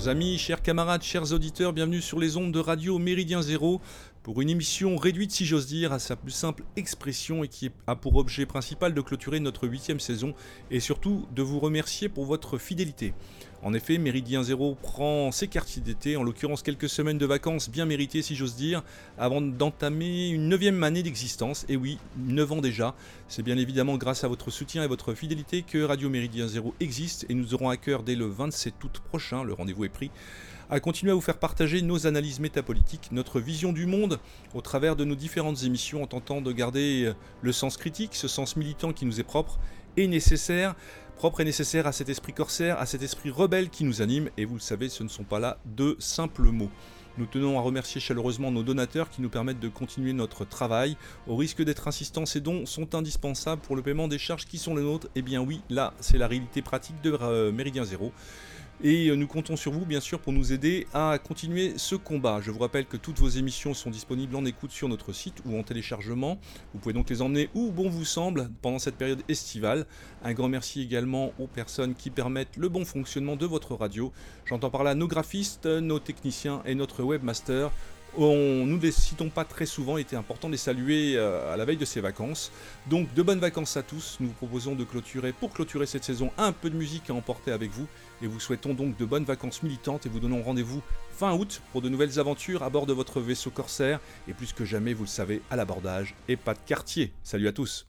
Chers amis, chers camarades, chers auditeurs, bienvenue sur les ondes de Radio Méridien Zéro pour une émission réduite, si j'ose dire, à sa plus simple expression et qui a pour objet principal de clôturer notre 8e saison et surtout de vous remercier pour votre fidélité. En effet, Méridien Zéro prend ses quartiers d'été, en l'occurrence quelques semaines de vacances bien méritées si j'ose dire, avant d'entamer une 9e année d'existence, et oui, 9 ans déjà. C'est bien évidemment grâce à votre soutien et votre fidélité que Radio Méridien Zéro existe, et nous aurons à cœur dès le 27 août prochain, le rendez-vous est pris, à continuer à vous faire partager nos analyses métapolitiques, notre vision du monde, au travers de nos différentes émissions en tentant de garder le sens critique, ce sens militant qui nous est propre et nécessaire à cet esprit corsaire, à cet esprit rebelle qui nous anime, et vous le savez, ce ne sont pas là de simples mots. Nous tenons à remercier chaleureusement nos donateurs qui nous permettent de continuer notre travail. Au risque d'être insistant, ces dons sont indispensables pour le paiement des charges qui sont les nôtres. Eh bien oui, là, c'est la réalité pratique de Méridien Zéro. Et nous comptons sur vous, bien sûr, pour nous aider à continuer ce combat. Je vous rappelle que toutes vos émissions sont disponibles en écoute sur notre site ou en téléchargement. Vous pouvez donc les emmener où bon vous semble pendant cette période estivale. Un grand merci également aux personnes qui permettent le bon fonctionnement de votre radio. J'entends par là nos graphistes, nos techniciens et notre webmaster. Nous ne les citons pas très souvent, il était important de les saluer à la veille de ces vacances. Donc de bonnes vacances à tous, nous vous proposons de clôturer cette saison, un peu de musique à emporter avec vous. Et vous souhaitons donc de bonnes vacances militantes et vous donnons rendez-vous fin août pour de nouvelles aventures à bord de votre vaisseau corsaire. Et plus que jamais, vous le savez, à l'abordage et pas de quartier. Salut à tous.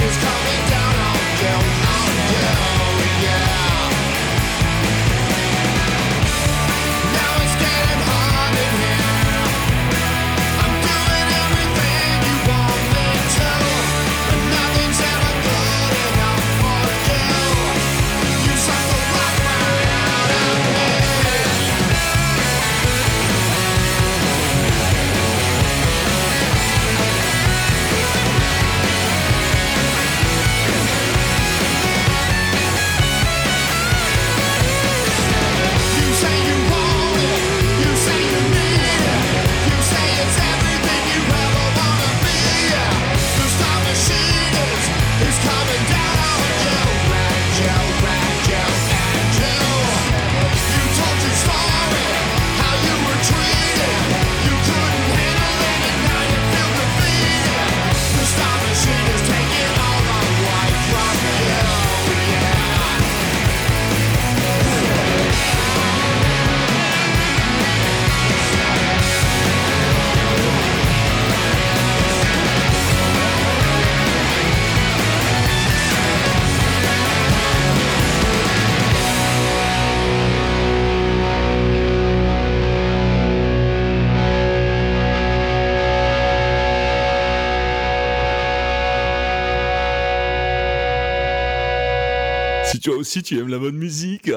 It's coming down. Si toi aussi tu aimes la bonne musique.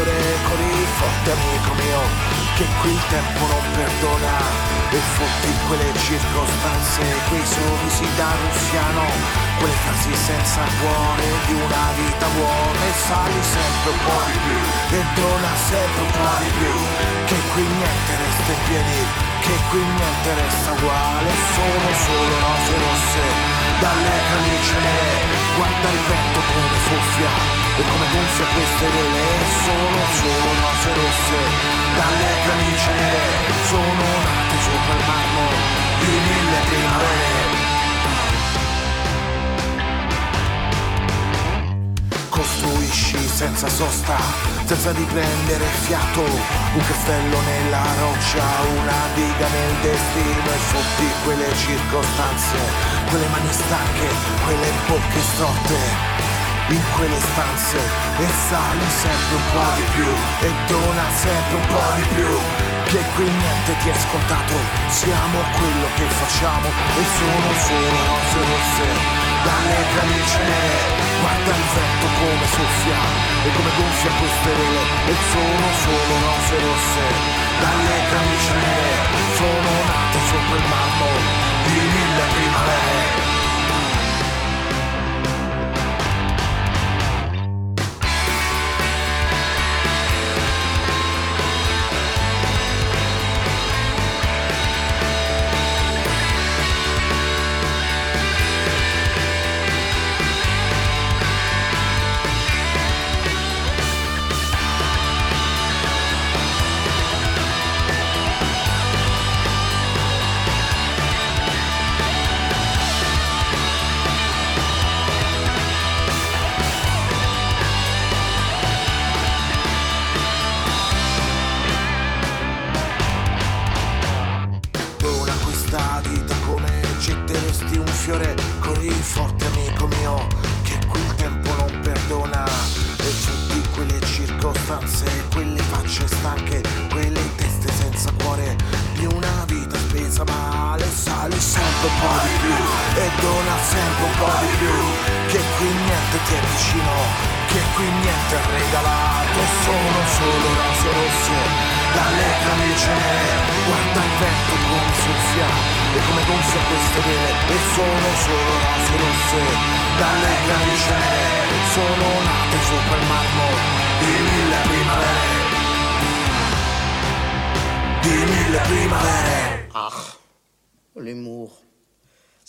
chiudere con i forti amico mio, che qui il tempo non perdona, e fotti quelle circostanze, quei sorrisi da russiano, quelle frasi senza cuore di una vita buona, e sali sempre un po' di più, e dona sempre un po' di più, che qui niente resta in piedi, che qui niente resta uguale, sono solo rose rosse, dalle camicie nere, guarda il vento come soffia, e come gonfia queste vele, sono rose rosse, dalle camicie nere, sono nate sopra il marmo di mille primavere. Costruisci senza sosta, senza riprendere fiato, un castello nella roccia, una diga nel destino, e sotto quelle circostanze, quelle mani stanche, quelle bocche strotte, in quelle stanze, e sali sempre un po' di più, e dona sempre un po' di più, che qui niente ti è scontato, siamo quello che facciamo, e sono solo rose rosse, dalle camicie nere, guarda il vento come soffia, e come gonfia queste vele, e sono solo rose rosse, dalle camicie nere, sono nate sopra il marmo di mille primavere.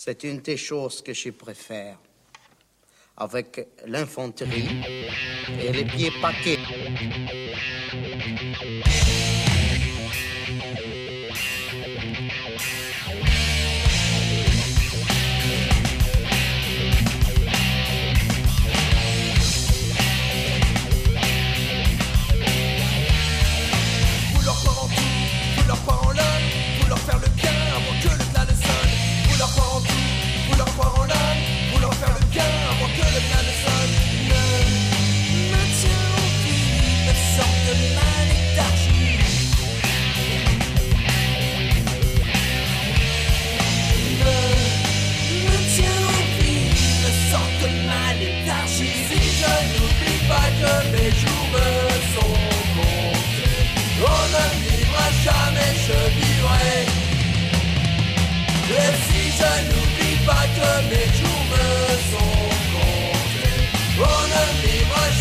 C'est une des choses que je préfère, avec l'infanterie et les pieds paquets. On ne vivra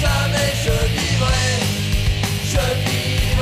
jamais, je vivrai, je vivrai.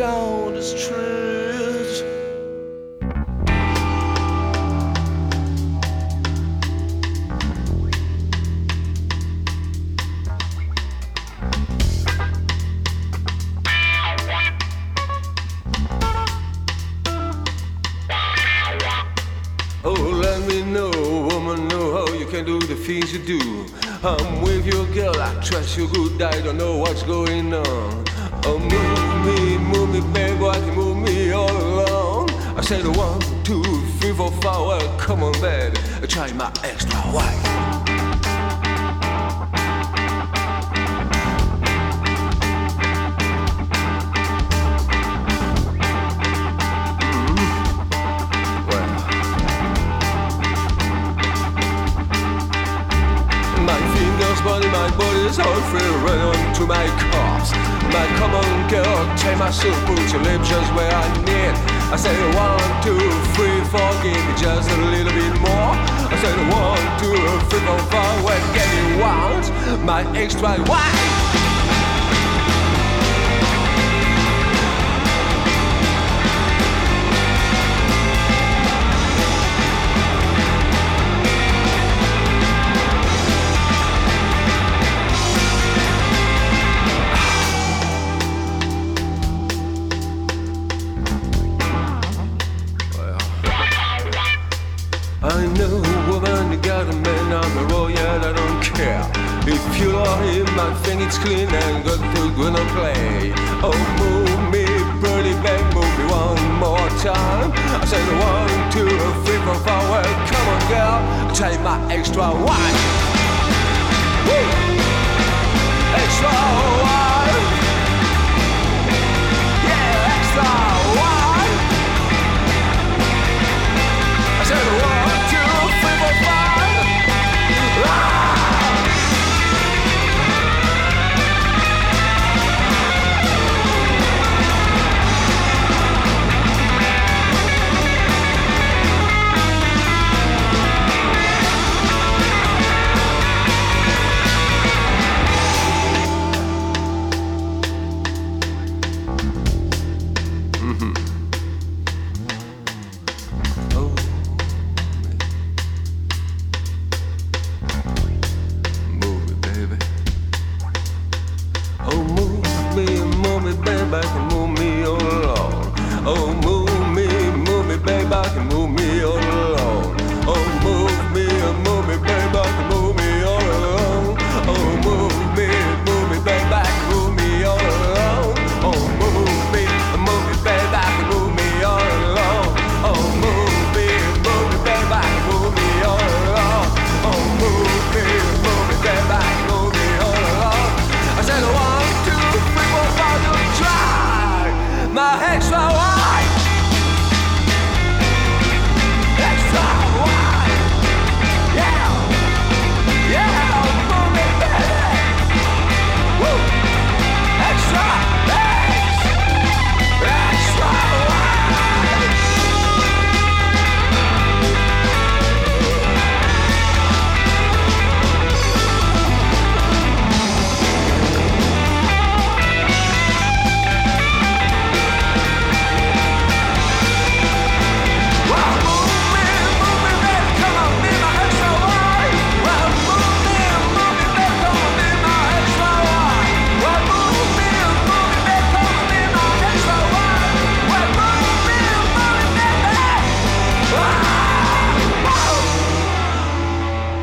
down the street. Oh, let me know, woman, know how you can do the things you do. I'm with you, girl, I trust you good, I don't know what's going on. Oh, move me, baby, why you move me all along? I said 1, 2, 3, 4, 5, well, come on, baby, try my extra wide. My body's all free, run on to my corpse. My come on girl, take my soul, put your lips just where I need. I said 1, 2, 3, 4, give me just a little bit more. I said 1, 2, 3, 4, 5, well, get me once, my extra wide. I know, woman, you got a man, I'm a royal, I don't care. If you love him, I think it's clean and good to go and play. Oh, move me, pretty babe, move me one more time. I said 1, 2, 3, 4, 5, well, come on, girl, I'll take my extra wine. Woo! Extra wine. Yeah, extra wine. I said 1.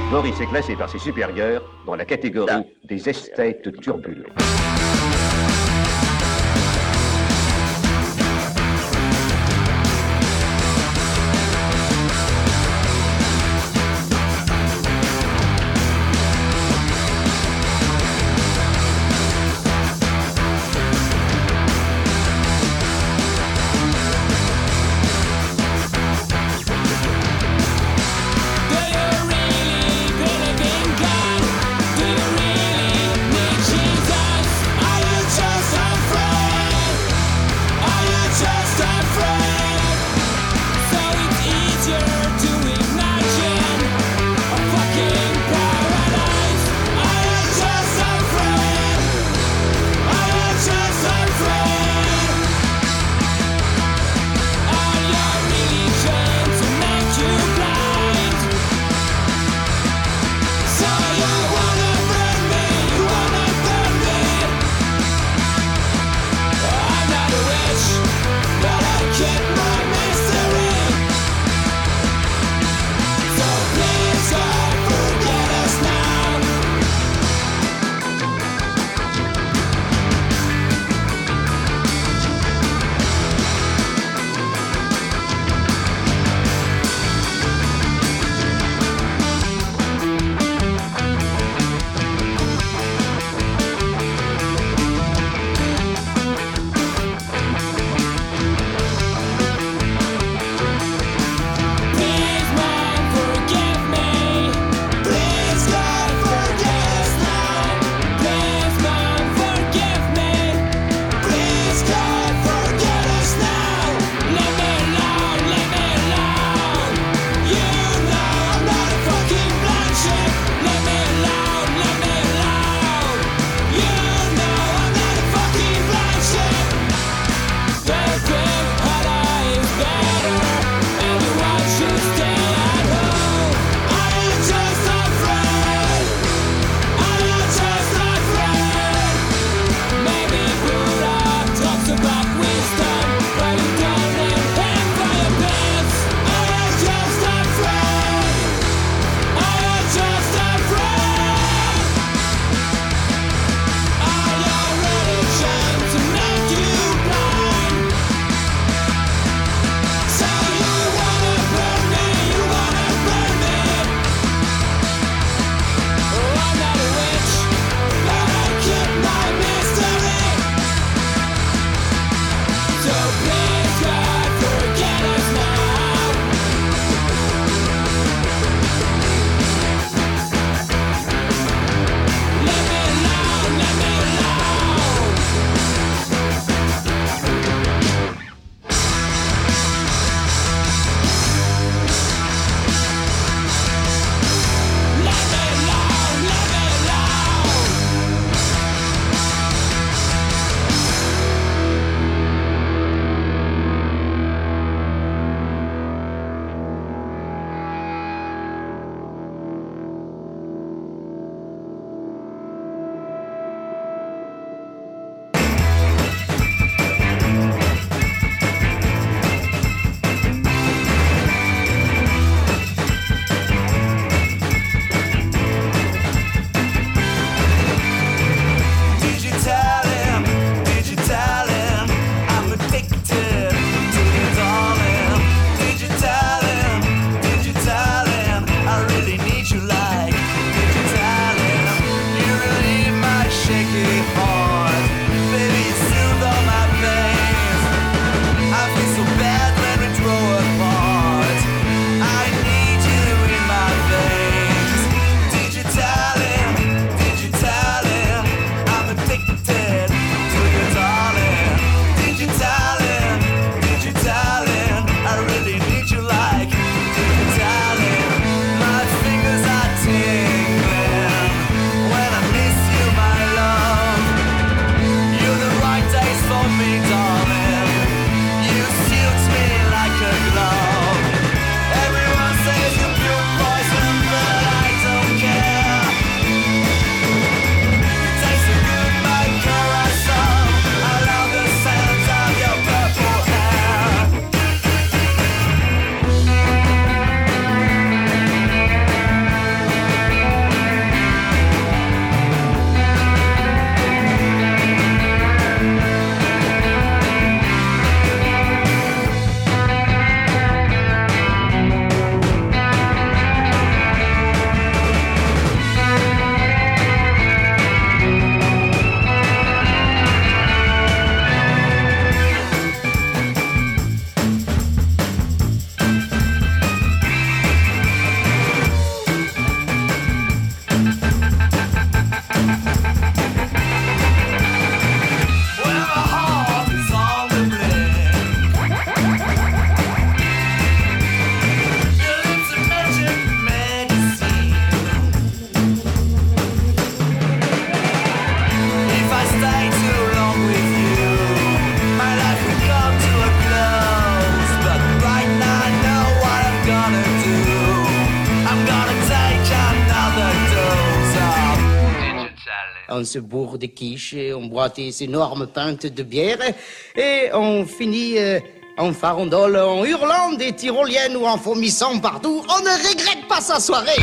Maurice est classé par ses supérieurs dans la catégorie des esthètes turbulents. I on se bourre de quiche, on boit des énormes pintes de bière et on finit en farandole, en hurlant des tyroliennes ou en vomissant partout. On ne regrette pas sa soirée.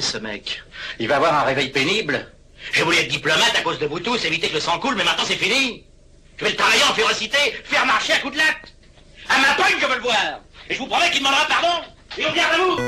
Ce mec. Il va avoir un réveil pénible. J'ai voulu être diplomate à cause de vous tous, éviter que le sang coule, mais maintenant c'est fini. Je vais le travailler en férocité, faire marcher à coups de latte. À ma poigne, je veux le voir. Et je vous promets qu'il demandera pardon. Et on garde à vous.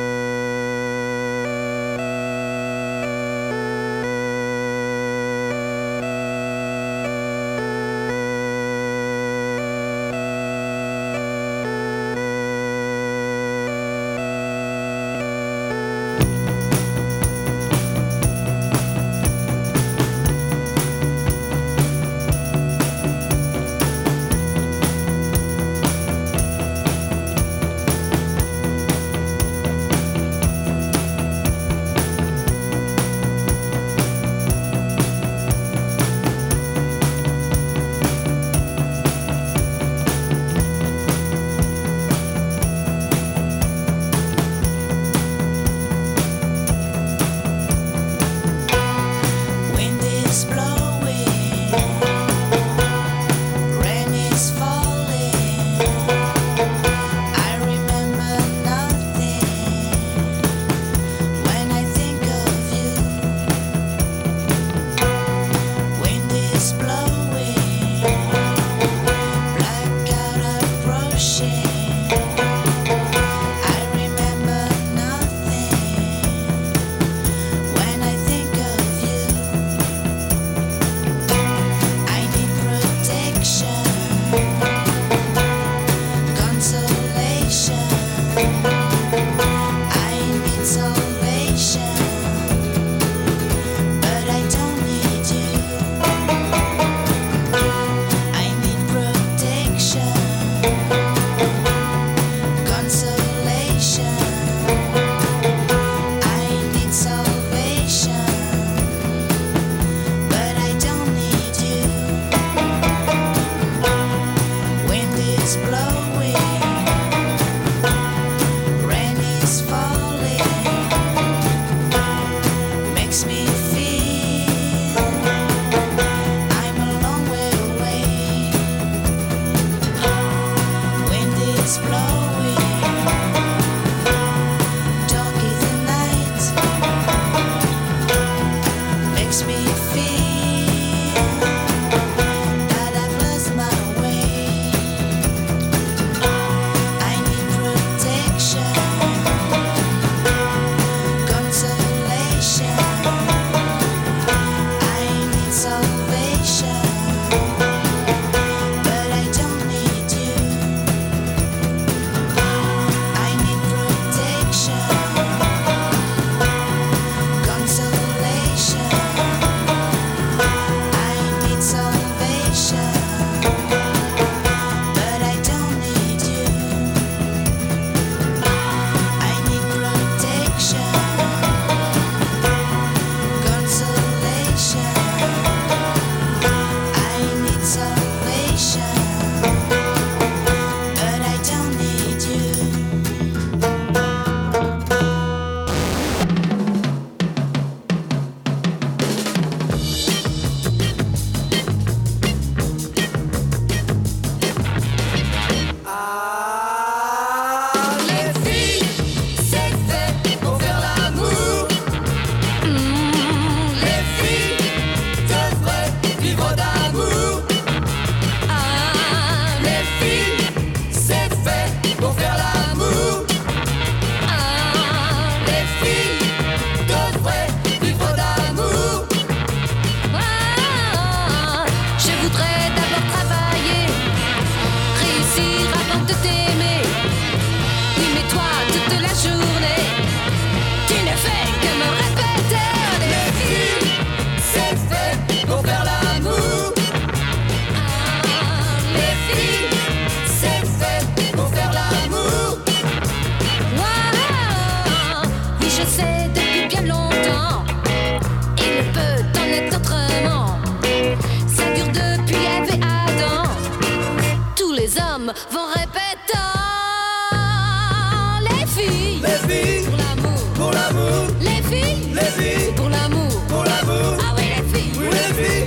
les filles, c'est pour l'amour, ah oui les filles,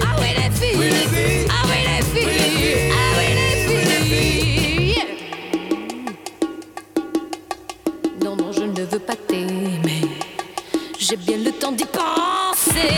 ah oui les filles, ah oui les filles, ah oui les filles. Non, je ne veux pas t'aimer, j'ai bien le temps d'y penser.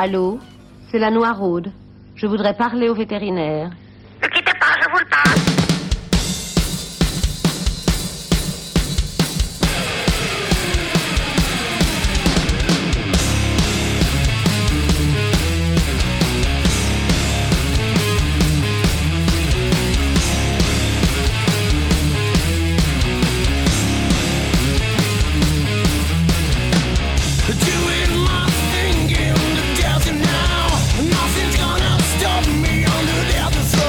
Allô, c'est la Noiraude. Je voudrais parler au vétérinaire. Ne quittez pas, je vous le passe. Nothing's gonna stop me under the other side.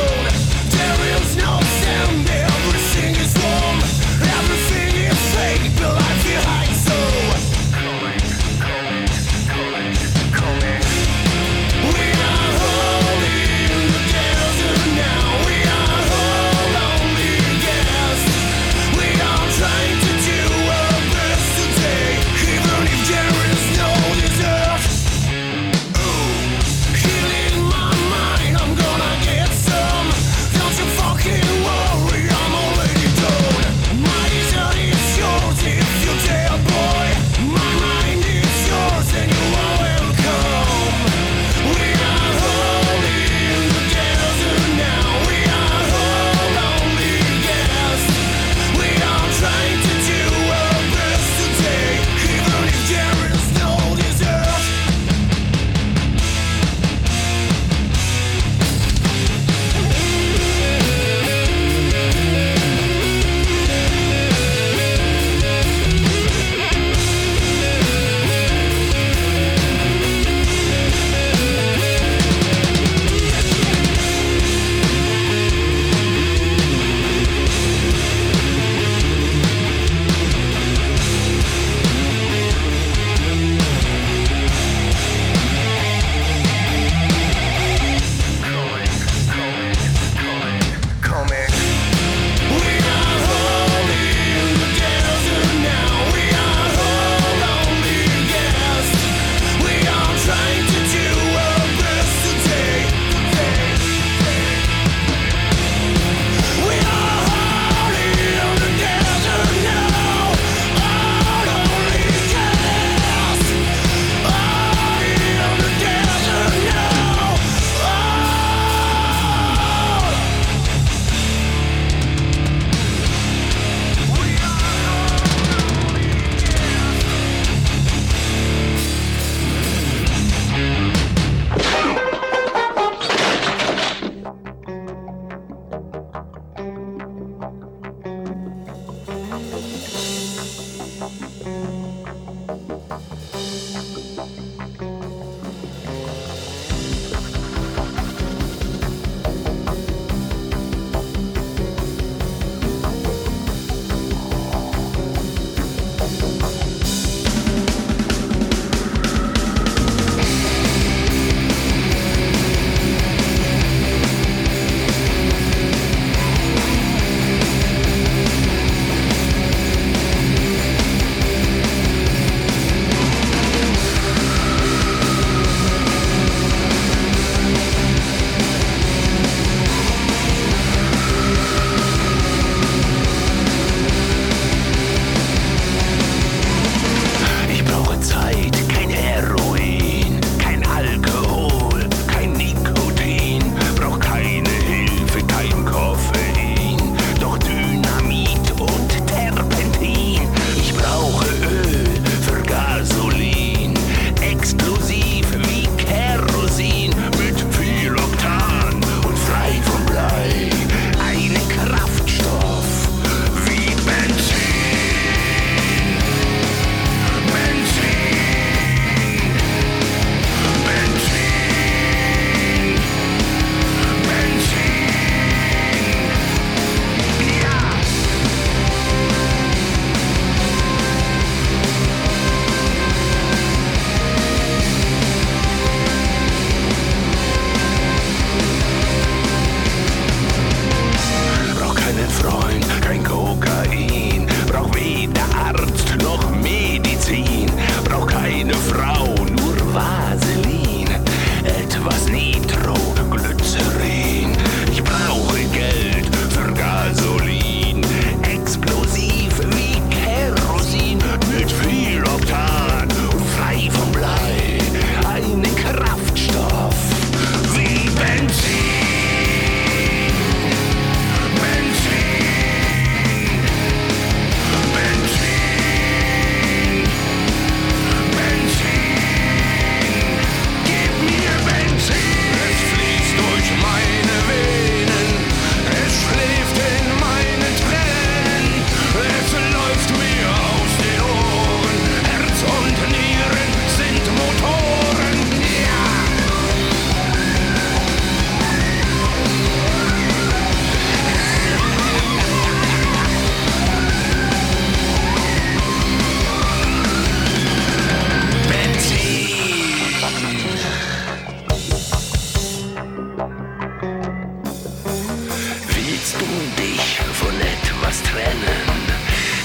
etwas trennen,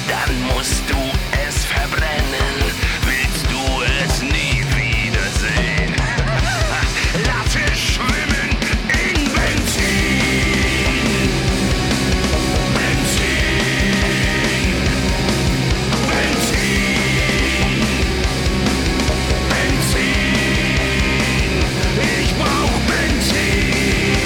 dann musst du es verbrennen. Willst du es nie wiedersehen? Lass es schwimmen in Benzin. Benzin. Benzin. Benzin. Ich brauch Benzin. Hey!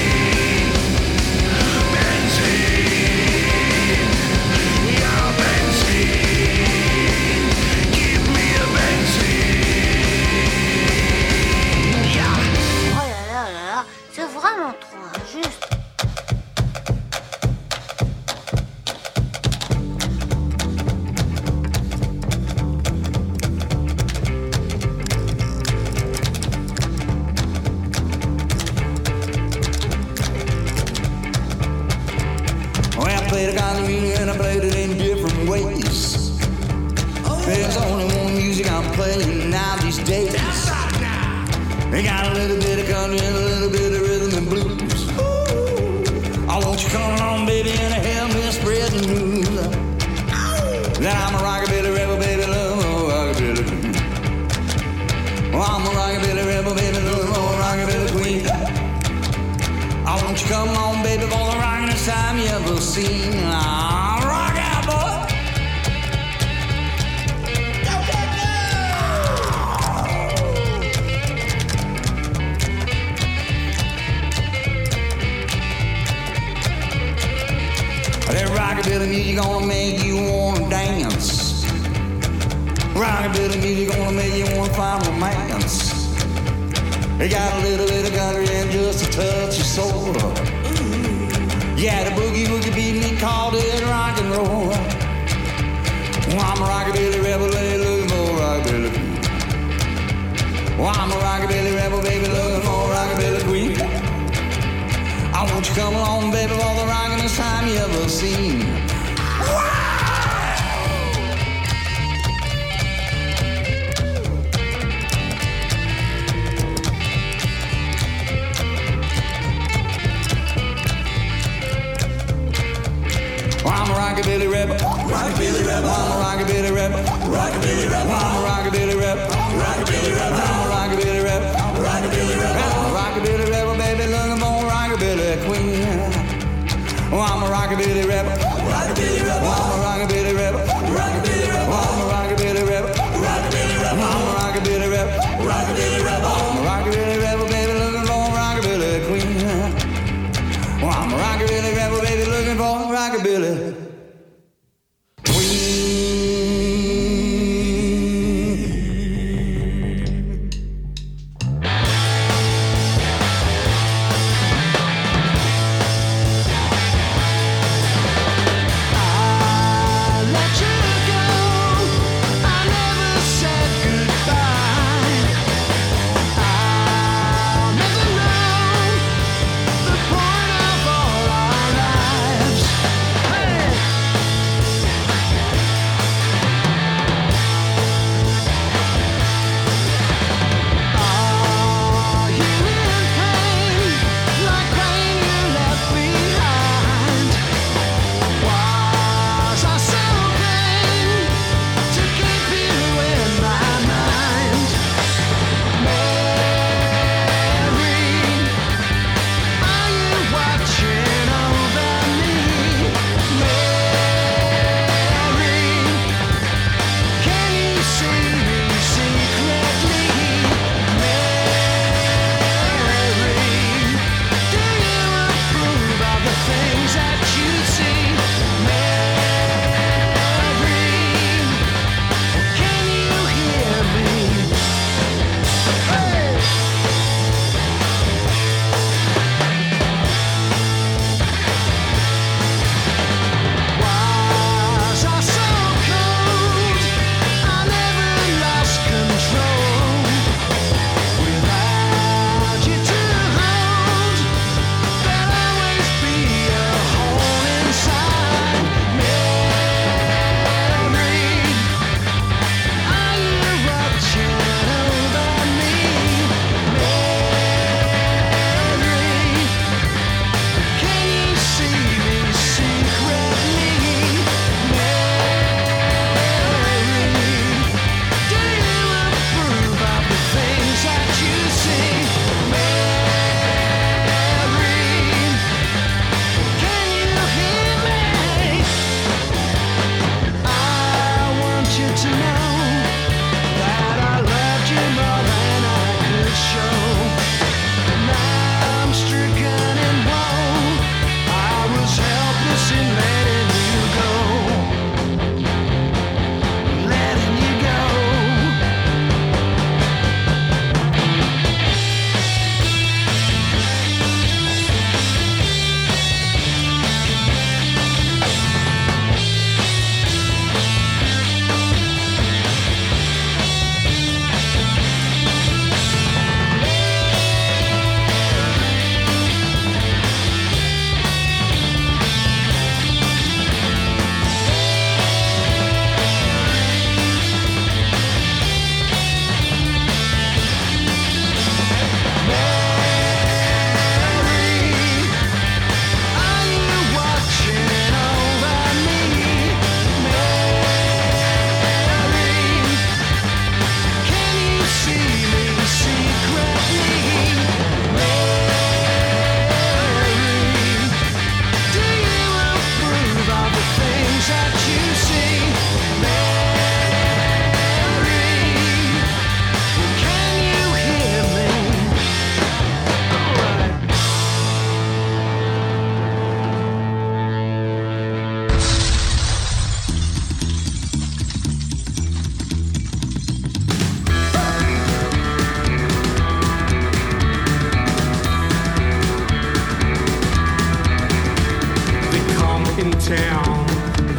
down.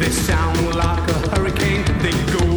They sound like a hurricane. They go